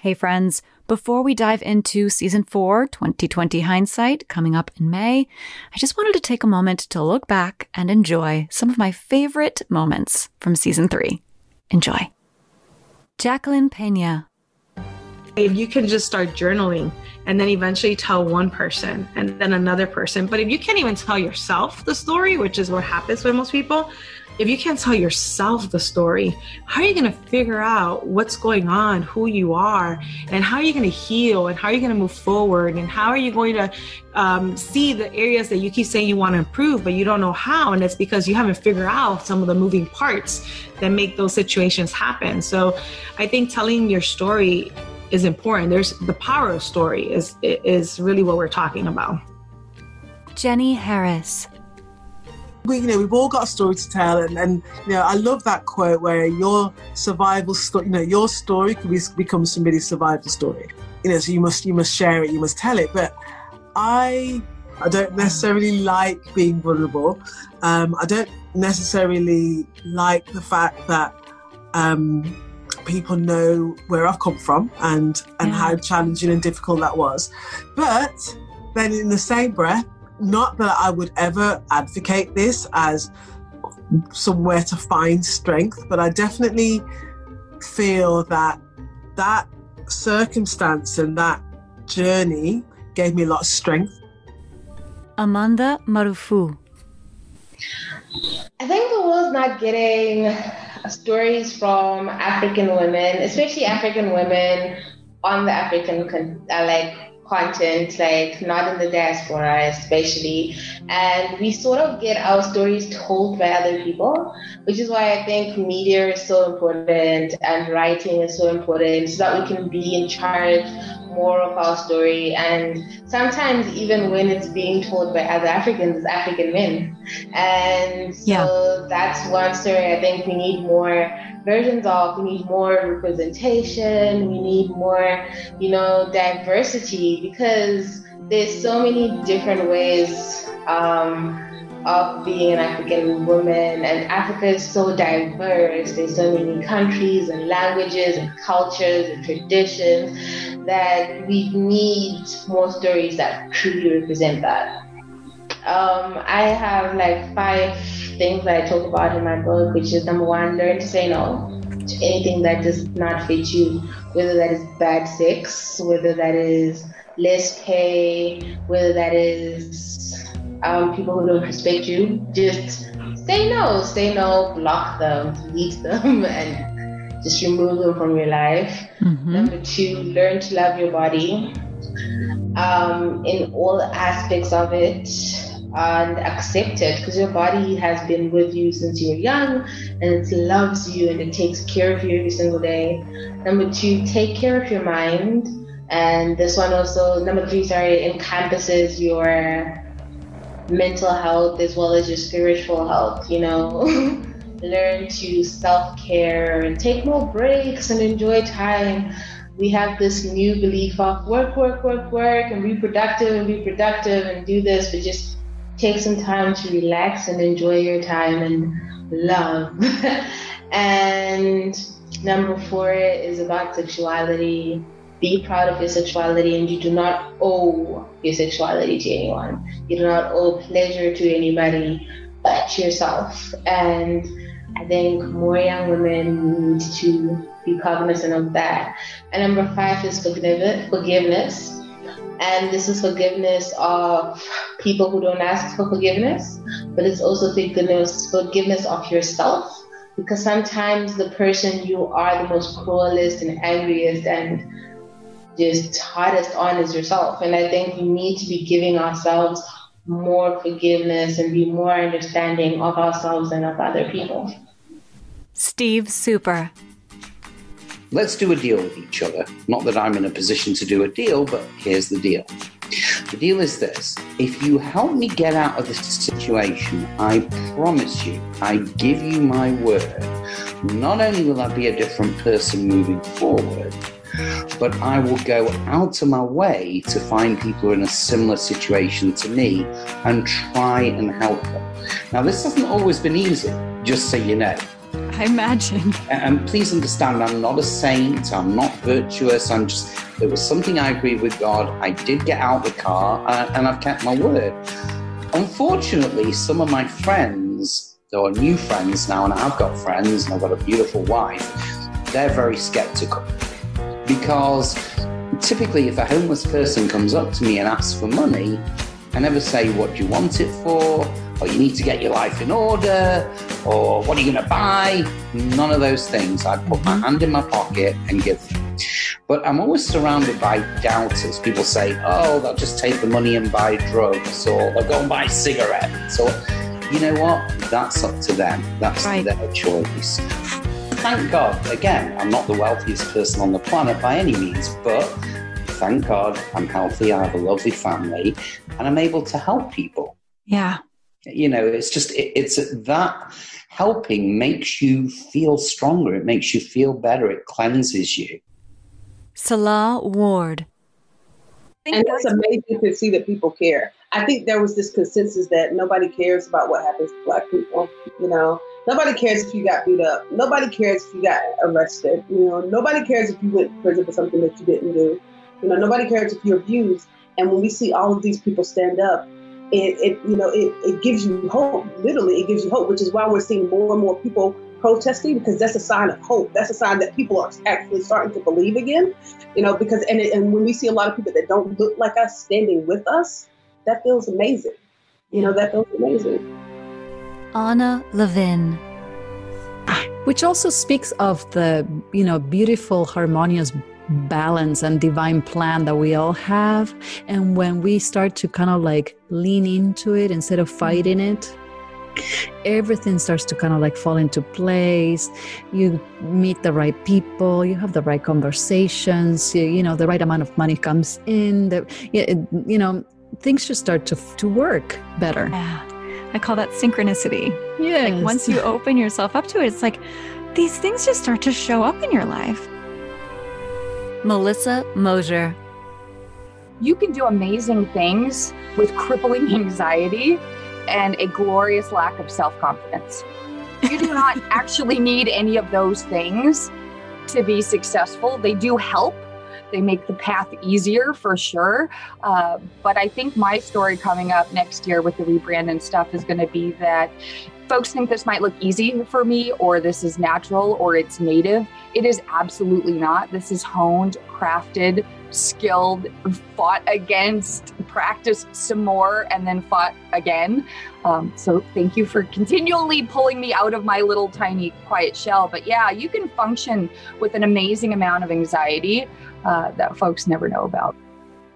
Hey friends, before we dive into Season 4, 2020 Hindsight, coming up in May, I just wanted to take a moment to look back and enjoy some of my favorite moments from Season 3. Enjoy. Jacqueline Pena. If you can just start journaling and then eventually tell one person and then another person, but if you can't even tell yourself the story, which is what happens with most people, if you can't tell yourself the story, how are you going to figure out what's going on, who you are, and how are you going to heal, and how are you going to move forward, and how are you going to see the areas that you keep saying you want to improve, but you don't know how, and it's because you haven't figured out some of the moving parts that make those situations happen. So I think telling your story is important. There's the power of story is really what we're talking about. Jenny Harris. We've all got a story to tell, and I love that quote where your survival story, your story could become somebody's survival story. So you must share it, you must tell it. But I don't necessarily like being vulnerable. I don't necessarily like the fact that people know where I've come from and how challenging and difficult that was. But then in the same breath, not that I would ever advocate this as somewhere to find strength, but I definitely feel that that circumstance and that journey gave me a lot of strength. Amanda Marufu. I think the world's not getting stories from African women, especially African women on the African content, not in the diaspora especially, and we sort of get our stories told by other people, which is why I think media is so important and writing is so important, so that we can be in charge more of our story. And sometimes even when it's being told by other Africans, it's African men, and so that's one story I think we need more versions of. We need more representation, we need more diversity, because there's so many different ways of being an African woman, and Africa is so diverse. There's so many countries and languages and cultures and traditions that we need more stories that truly represent that. I have 5 things that I talk about in my book, which is 1, learn to say no to anything that does not fit you, whether that is bad sex, whether that is less pay, whether that is people who don't respect you. Just say no, block them, delete them, and just remove them from your life. Mm-hmm. 2, learn to love your body in all aspects of it, and accept it, because your body has been with you since you were young, and it loves you and it takes care of you every single day. 2, take care of your mind, and this one also, 3, encompasses your mental health as well as your spiritual health. Learn to self-care and take more breaks and enjoy time. We have this new belief of work and be productive and do this, but just take some time to relax and enjoy your time and love. And 4 is about sexuality. Be proud of your sexuality, and you do not owe your sexuality to anyone. You do not owe pleasure to anybody but yourself. And I think more young women need to be cognizant of that. And 5 is forgiveness. And this is forgiveness of people who don't ask for forgiveness, but it's also forgiveness of yourself, because sometimes the person you are the most cruelest and angriest and just hardest on is yourself. And I think we need to be giving ourselves more forgiveness and be more understanding of ourselves and of other people. Steve Super. Let's do a deal with each other. Not that I'm in a position to do a deal, but here's the deal. The deal is this: if you help me get out of this situation, I promise you, I give you my word, not only will I be a different person moving forward, but I will go out of my way to find people who are in a similar situation to me and try and help them. Now, this hasn't always been easy, just so you know. I imagine. And please understand, I'm not a saint, I'm not virtuous. It was something I agreed with God. I did get out of the car and I've kept my word. Unfortunately, some of my friends, or new friends now, and I have got friends and I've got a beautiful wife, they're very skeptical, because typically if a homeless person comes up to me and asks for money, I never say, what do you want it for? Or you need to get your life in order, or what are you going to buy? None of those things. I put my hand in my pocket and give. But I'm always surrounded by doubters. People say, oh, they'll just take the money and buy drugs, or they'll go and buy cigarettes, or you know what? That's up to them. That's their choice. Thank God, again, I'm not the wealthiest person on the planet by any means, but thank God I'm healthy, I have a lovely family, and I'm able to help people. Yeah. You know, it's just, that helping makes you feel stronger. It makes you feel better. It cleanses you. Salah Ward. And it's amazing to see that people care. I think there was this consensus that nobody cares about what happens to Black people. You know, nobody cares if you got beat up. Nobody cares if you got arrested. You know, nobody cares if you went to prison for something that you didn't do. You know, nobody cares if you're abused. And when we see all of these people stand up, it gives you hope. Literally, it gives you hope, which is why we're seeing more and more people protesting, because that's a sign of hope. That's a sign that people are actually starting to believe again, you know, because and when we see a lot of people that don't look like us standing with us, that feels amazing. You know, that feels amazing. Anna Levin. Which also speaks of the, you know, beautiful, harmonious balance and divine plan that we all have. And when we start to kind of like lean into it instead of fighting it, everything starts to kind of like fall into place. You meet the right people, you have the right conversations, you know, the right amount of money comes in, you know, things just start to work better. Yeah. I call that synchronicity. Yeah. Like once you open yourself up to it, it's like these things just start to show up in your life. Melissa Mosier. You can do amazing things with crippling anxiety and a glorious lack of self-confidence. You do not actually need any of those things to be successful. They do help. They make the path easier for sure. But I think my story coming up next year with the rebrand and stuff is going to be that folks think this might look easy for me, or this is natural, or it's native. It is absolutely not. This is honed, crafted, skilled, fought against, practiced some more, and then fought again. So thank you for continually pulling me out of my little tiny quiet shell. But yeah, you can function with an amazing amount of anxiety that folks never know about.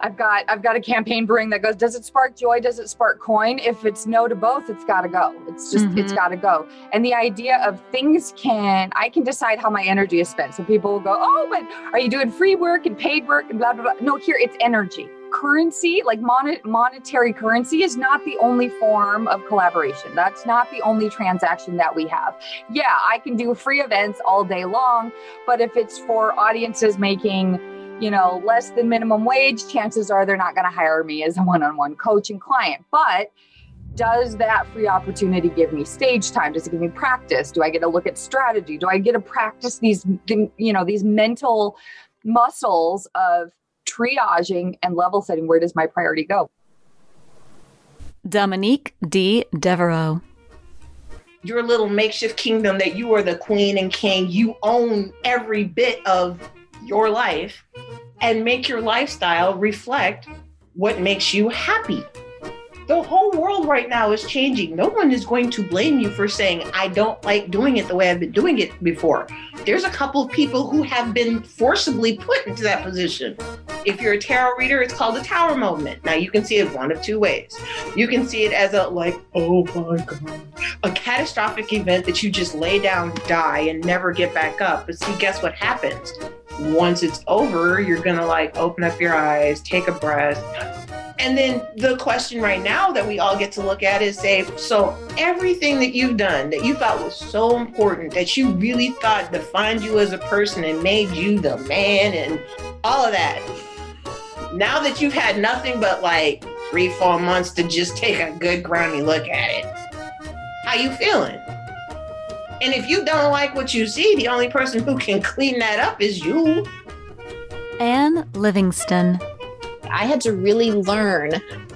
I've got a campaign brewing that goes, does it spark joy? Does it spark coin? If it's no to both, it's got to go. It's just, it's got to go. And the idea of I can decide how my energy is spent. So people will go, oh, but are you doing free work and paid work and blah, blah, blah? No, here it's energy. Currency, like monetary currency, is not the only form of collaboration. That's not the only transaction that we have. Yeah, I can do free events all day long, but if it's for audiences making, you know, less than minimum wage, chances are they're not going to hire me as a one-on-one coach and client. But does that free opportunity give me stage time? Does it give me practice? Do I get to look at strategy? Do I get to practice these, you know, these mental muscles of triaging and level setting? Where does my priority go? Dominique D. Devereaux. Your little makeshift kingdom that you are the queen and king, you own every bit of your life, and make your lifestyle reflect what makes you happy. The whole world right now is changing. No one is going to blame you for saying, I don't like doing it the way I've been doing it before. There's a couple of people who have been forcibly put into that position. If you're a tarot reader, it's called the Tower Moment. Now you can see it one of two ways. You can see it as a like, oh my God, a catastrophic event that you just lay down, die, and never get back up. But see, guess what happens? Once it's over, you're going to like open up your eyes, take a breath. And then the question right now that we all get to look at is say, so everything that you've done that you thought was so important, that you really thought defined you as a person and made you the man and all of that. Now that you've had nothing but like 3-4 months to just take a good grimy look at it, how you feeling? And if you don't like what you see, the only person who can clean that up is you. Ann Livingston. I had to really learn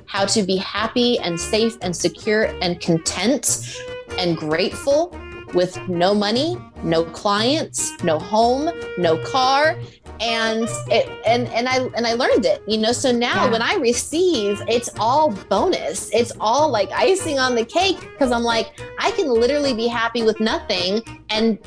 how to be happy and safe and secure and content and grateful with no money, no clients, no home, no car. And I learned it, you know, so now when I receive, it's all bonus. It's all like icing on the cake, because I'm like, I can literally be happy with nothing. And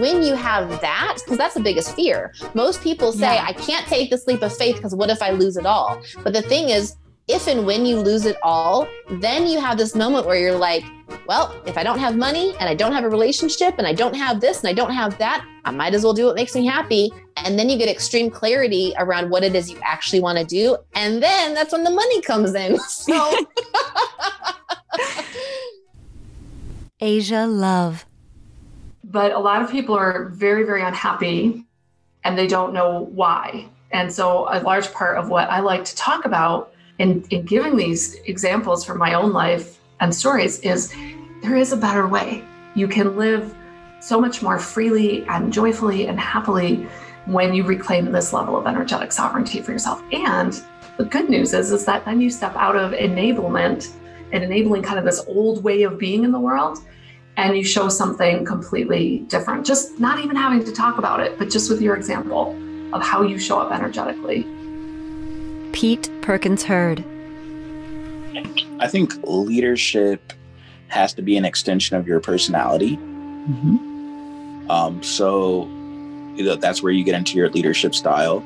when you have that, because that's the biggest fear. Most people say, I can't take this leap of faith because what if I lose it all? But the thing is, if and when you lose it all, then you have this moment where you're like, well, if I don't have money and I don't have a relationship and I don't have this and I don't have that, I might as well do what makes me happy. And then you get extreme clarity around what it is you actually want to do. And then that's when the money comes in. So. Asia love. But a lot of people are very, very unhappy and they don't know why. And so a large part of what I like to talk about in giving these examples from my own life and stories is there is a better way. You can live so much more freely and joyfully and happily when you reclaim this level of energetic sovereignty for yourself. And the good news is that then you step out of enablement and enabling kind of this old way of being in the world, and you show something completely different, just not even having to talk about it, but just with your example of how you show up energetically. Pete Perkins heard. I think leadership has to be an extension of your personality. Mm-hmm. So that's where you get into your leadership style.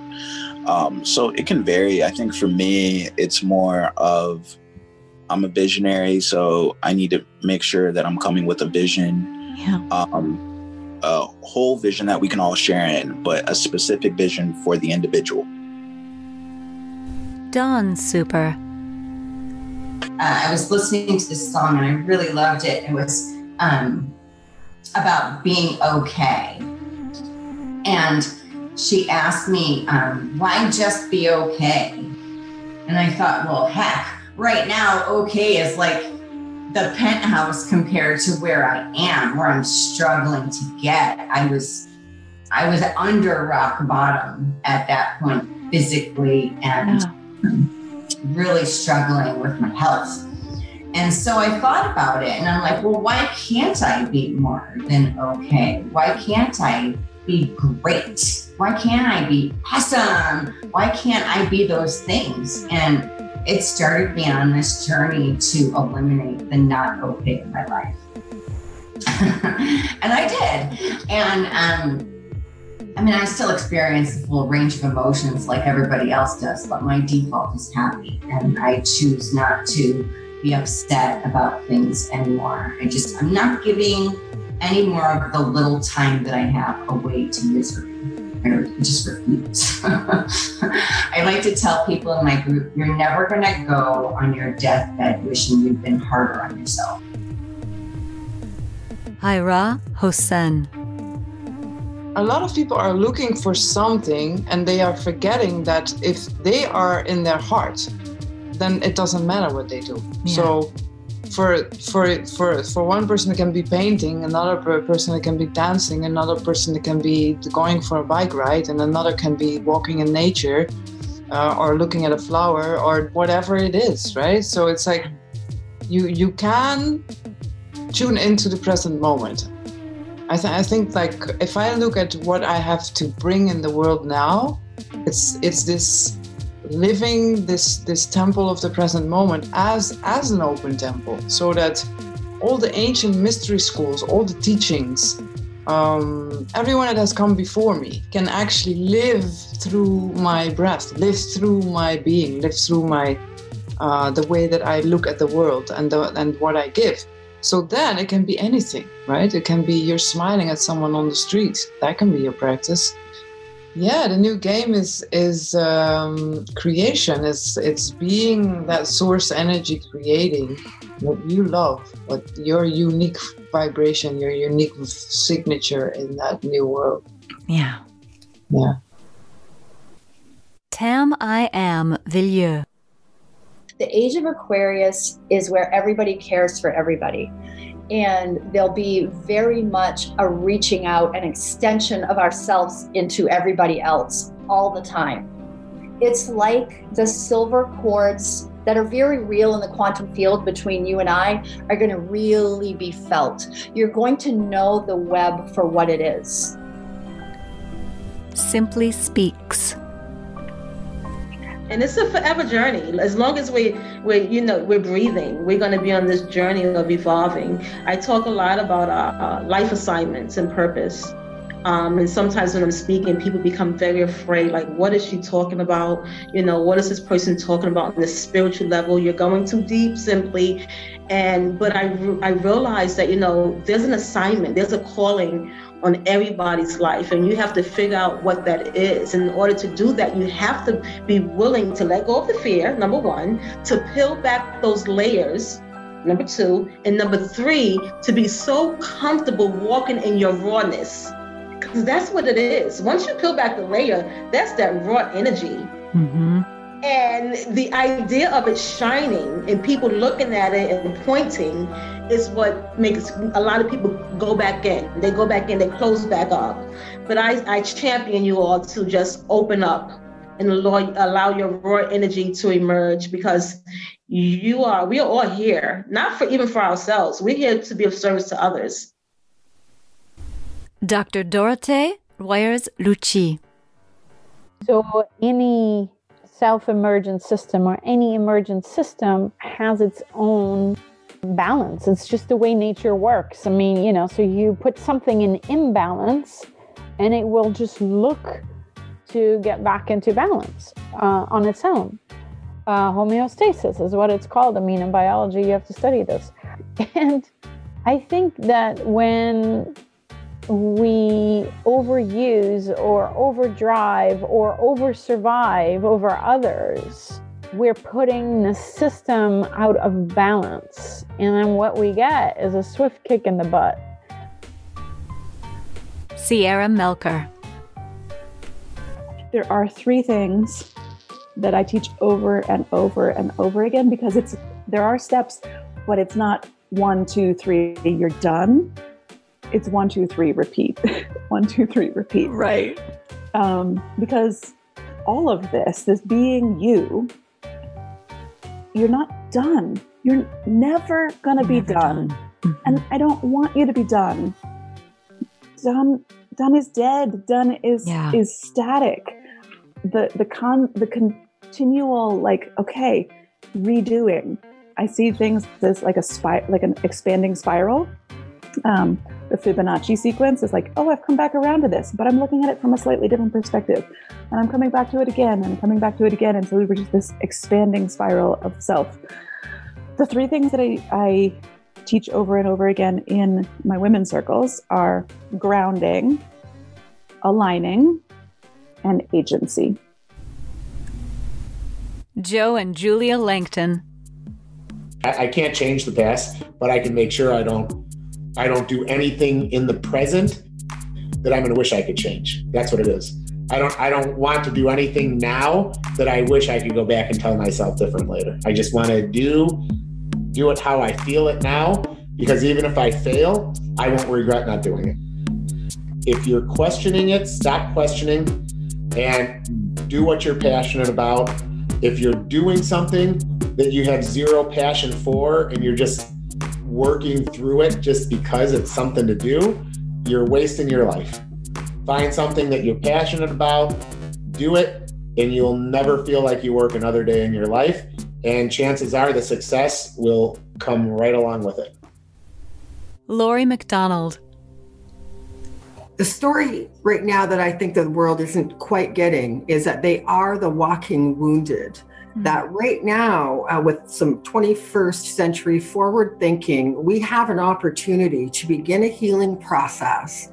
So it can vary. I think for me, it's more of I'm a visionary, so I need to make sure that I'm coming with a vision, a whole vision that we can all share in, but a specific vision for the individual. Don Super. I was listening to this song and I really loved it. It was about being okay. And she asked me, why just be okay? And I thought, well, heck, right now, okay is like the penthouse compared to where I am, where I'm struggling to get. I was under rock bottom at that point, physically and really struggling with my health. And so I thought about it and I'm like, well, why can't I be more than okay? Why can't I be great? Why can't I be awesome? Why can't I be those things? And it started me on this journey to eliminate the not okay in my life. And I did. And I still experience the full range of emotions like everybody else does, but my default is happy and I choose not to be upset about things anymore. I'm not giving any more of the little time that I have away to misery. I just refuse. I like to tell people in my group, you're never going to go on your deathbed wishing you'd been harder on yourself. Ira Hossein. A lot of people are looking for something and they are forgetting that if they are in their heart, then it doesn't matter what they do. Yeah. So for one person, it can be painting, another person, it can be dancing, another person, it can be going for a bike ride, and another can be walking in nature or looking at a flower or whatever it is, right? So it's like you can tune into the present moment. I think like if I look at what I have to bring in the world now, it's this living this temple of the present moment as an open temple, so that all the ancient mystery schools, all the teachings, everyone that has come before me can actually live through my breath, live through my being, live through my the way that I look at the world and what I give. So then it can be anything, right? It can be you're smiling at someone on the street. That can be your practice. Yeah, the new game is creation. It's being that source energy creating what you love, what your unique vibration, your unique signature in that new world. Yeah. Yeah. Tam I am Vilieu. The age of Aquarius is where everybody cares for everybody. And there'll be very much a reaching out, an extension of ourselves into everybody else all the time. It's like the silver cords that are very real in the quantum field between you and I are going to really be felt. You're going to know the web for what it is. Simply Speaks. And it's a forever journey. As long as we're breathing, we're going to be on this journey of evolving. I talk a lot about life assignments and purpose. And sometimes when I'm speaking, people become very afraid, like, what is she talking about? You know, what is this person talking about on the spiritual level? You're going too deep, simply. But I realized that, you know, there's an assignment, there's a calling on everybody's life, and you have to figure out what that is. And in order to do that, you have to be willing to let go of the fear, number one, to peel back those layers, number two, and number three, to be so comfortable walking in your rawness. Because that's what it is. Once you peel back the layer, that's that raw energy. Mm-hmm. And the idea of it shining and people looking at it and pointing is what makes a lot of people go back in. They go back in, they close back up. But I champion you all to just open up and allow your raw energy to emerge, because we are all here, not for even for ourselves. We're here to be of service to others. Dr. Dorothee Wires-Lucci. So any self-emergent system or any emergent system has its own balance. It's just the way nature works. I mean, you know, so you put something in imbalance and it will just look to get back into balance on its own. Homeostasis is what it's called. I mean, in biology, you have to study this. And I think that when we overuse or overdrive or oversurvive over others, we're putting the system out of balance. And then what we get is a swift kick in the butt. Sierra Melker. There are three things that I teach over and over and over again, because there are steps, but it's not 1, 2, 3, you're done. It's 1, 2, 3, repeat. 1, 2, 3, repeat. Right. Because all of this being you, you're not done. You're never going to be done. And I don't want you to be done. Done is dead. Done is static. The continual, like, okay, redoing. I see things as like an expanding spiral. The Fibonacci sequence is like, oh, I've come back around to this, but I'm looking at it from a slightly different perspective, and I'm coming back to it again, and coming back to it again, until we reach this expanding spiral of self. The three things that I teach over and over again in my women's circles are grounding, aligning, and agency. Joe and Julia Langton. I can't change the past, but I can make sure I don't do anything in the present that I'm going to wish I could change. That's what it is. I don't want to do anything now that I wish I could go back and tell myself different later. I just want to do it how I feel it now, because even if I fail, I won't regret not doing it. If you're questioning it, stop questioning and do what you're passionate about. If you're doing something that you have zero passion for and you're just working through it just because it's something to do, you're wasting your life. Find something that you're passionate about, do it, and you'll never feel like you work another day in your life. And chances are the success will come right along with it. Lori McDonald. The story right now that I think the world isn't quite getting is that they are the walking wounded. That right now, with some 21st century forward thinking, we have an opportunity to begin a healing process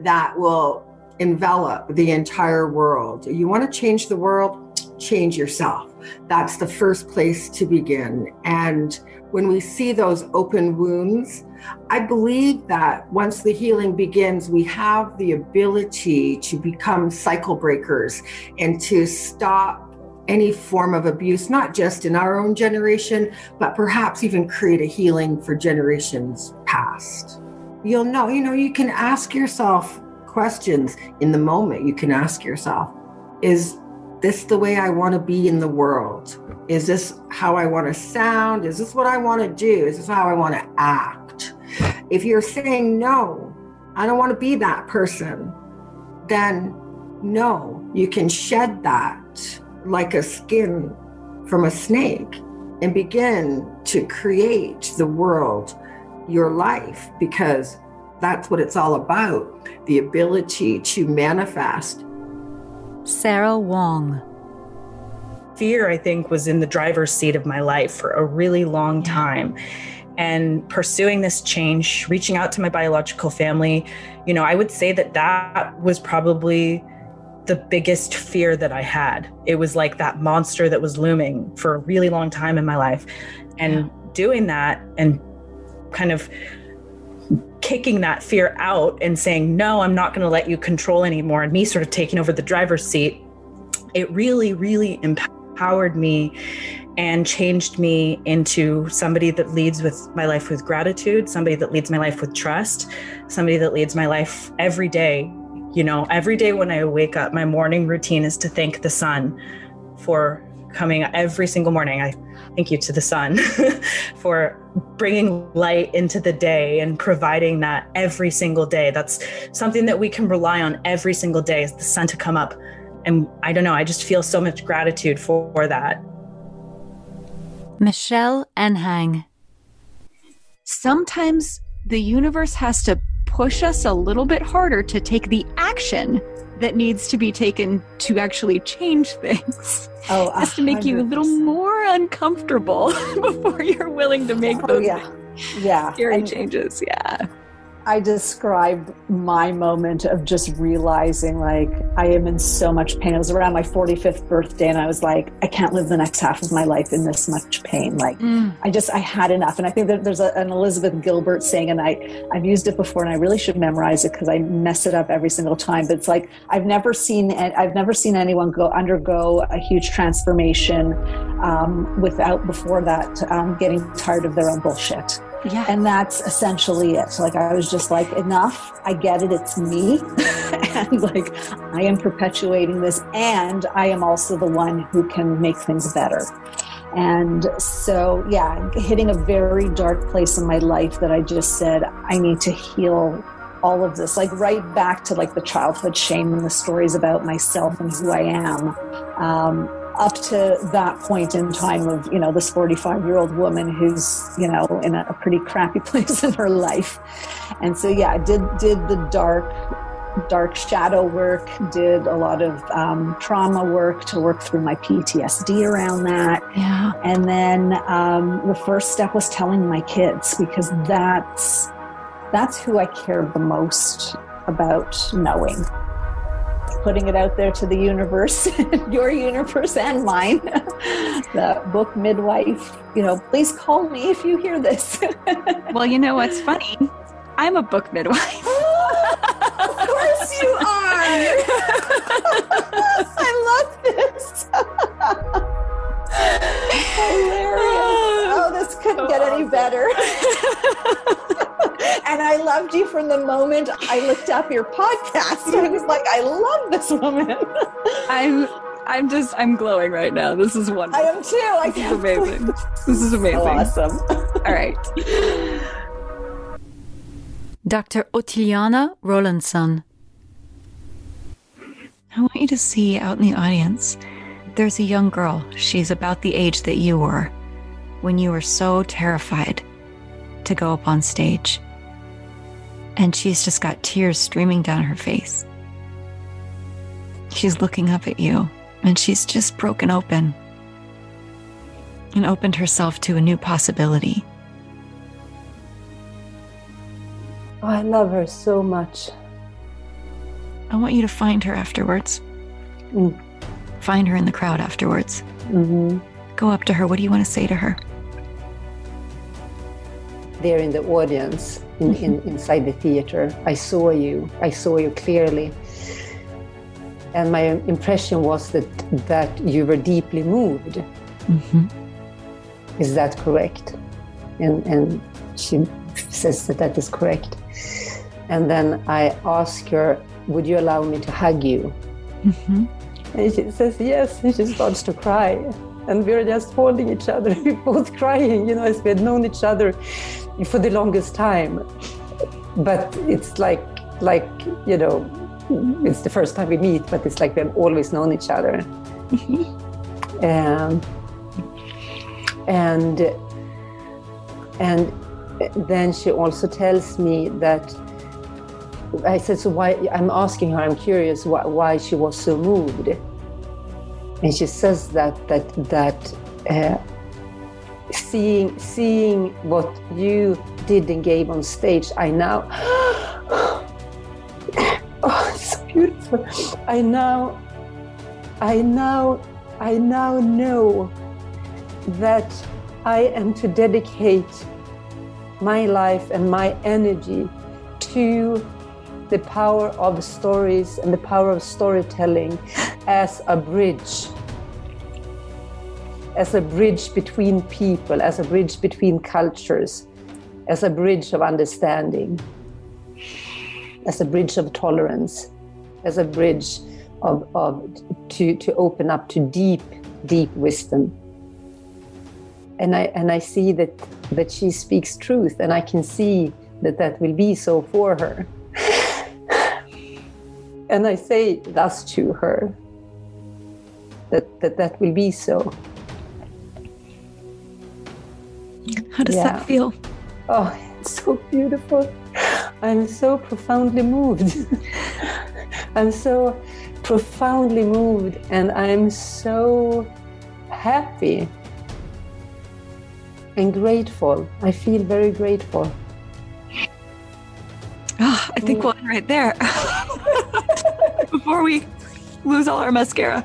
that will envelop the entire world. You want to change the world, change yourself. That's the first place to begin. And when we see those open wounds, I believe that once the healing begins, we have the ability to become cycle breakers and to stop any form of abuse, not just in our own generation, but perhaps even create a healing for generations past. You'll know, you know, you can ask yourself questions in the moment. You can ask yourself, is this the way I want to be in the world? Is this how I want to sound? Is this what I want to do? Is this how I want to act? If you're saying, no, I don't want to be that person, then no, you can shed that like a skin from a snake and begin to create the world, your life, because that's what it's all about, the ability to manifest. Sarah Wong. Fear, I think, was in the driver's seat of my life for a really long time. And pursuing this change, reaching out to my biological family, you know, I would say that that was probably the biggest fear that I had. It was like that monster that was looming for a really long time in my life. And doing that and kind of kicking that fear out and saying, no, I'm not going to let you control anymore. And me sort of taking over the driver's seat, it really, really empowered me and changed me into somebody that leads with my life with gratitude, somebody that leads my life with trust, somebody that leads my life every day. You know, every day when I wake up, my morning routine is to thank the sun for coming every single morning. I thank you to the sun for bringing light into the day and providing that every single day. That's something that we can rely on every single day, is the sun to come up. And I don't know, I just feel so much gratitude for that. Michelle Enhang. Sometimes the universe has to push us a little bit harder to take the action that needs to be taken to actually change things. Oh, it has to make 100%. You a little more uncomfortable before you're willing to make those scary changes. Yeah. I described my moment of just realizing, like, I am in so much pain. It was around my 45th birthday, and I was like, I can't live the next half of my life in this much pain. Like, I had enough. And I think that there's an Elizabeth Gilbert saying, and I've used it before, and I really should memorize it because I mess it up every single time. But it's like, I've never seen anyone undergo a huge transformation without before that getting tired of their own bullshit. Yeah. And that's essentially it. So like, I was just like, enough, I get it. It's me. And like, I am perpetuating this, and I am also the one who can make things better. And so, yeah, hitting a very dark place in my life that I just said, I need to heal all of this, like right back to like the childhood shame and the stories about myself and who I am. Up to that point in time of, you know, this 45-year-old woman who's, you know, in a pretty crappy place in her life. And so, yeah, I did the dark shadow work, did a lot of trauma work to work through my PTSD around that. Yeah. And then the first step was telling my kids, because that's who I cared the most about knowing. Putting it out there to the universe, your universe and mine, the book midwife, you know, please call me if you hear this. Well, you know what's funny? I'm a book midwife. Oh, of course you are. I love this. Hilarious. Oh, this couldn't get any better. And I loved you from the moment I looked up your podcast. I was like, I love this woman. I'm glowing right now. This is wonderful. I am too. This is amazing. So awesome. All right. Dr. Ottiliana Rolandson. I want you to see out in the audience, there's a young girl. She's about the age that you were when you were so terrified to go up on stage. And she's just got tears streaming down her face. She's looking up at you, and she's just broken open and opened herself to a new possibility. Oh, I love her so much. I want you to find her afterwards. Find her in the crowd afterwards. Go up to her. What do you want to say to her? There in the audience, inside the theater, I saw you clearly. And my impression was that you were deeply moved. Is that correct? And she says that is correct. And then I ask her, would you allow me to hug you? And she says, yes, and she starts to cry. And we were just holding each other, we both crying, you know, as we had known each other for the longest time. But it's like, you know, it's the first time we meet, but it's like we've always known each other. And then she also tells me that, I said, so why, I'm asking her, I'm curious why she was so moved. And she says that seeing what you did and gave on stage, I now, oh, it's so beautiful. I now know that I am to dedicate my life and my energy to the power of stories and the power of storytelling as a bridge between people, as a bridge between cultures, as a bridge of understanding, as a bridge of tolerance, as a bridge to open up to deep wisdom. And I see that she speaks truth, and I can see that will be so for her. And I say thus to her, that will be so. How does that feel? Oh, it's so beautiful. I'm so profoundly moved. I'm so profoundly moved, and I'm so happy and grateful. I feel very grateful. Oh, I think we'll end right there before we lose all our mascara.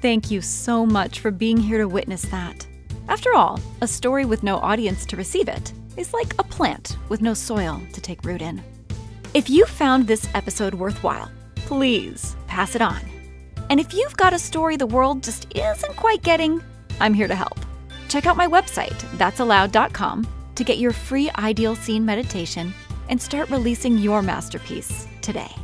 Thank you so much for being here to witness that. After all, a story with no audience to receive it is like a plant with no soil to take root in. If you found this episode worthwhile, please pass it on. And if you've got a story the world just isn't quite getting, I'm here to help. Check out my website, that'sallowed.com, to get your free ideal scene meditation and start releasing your masterpiece today.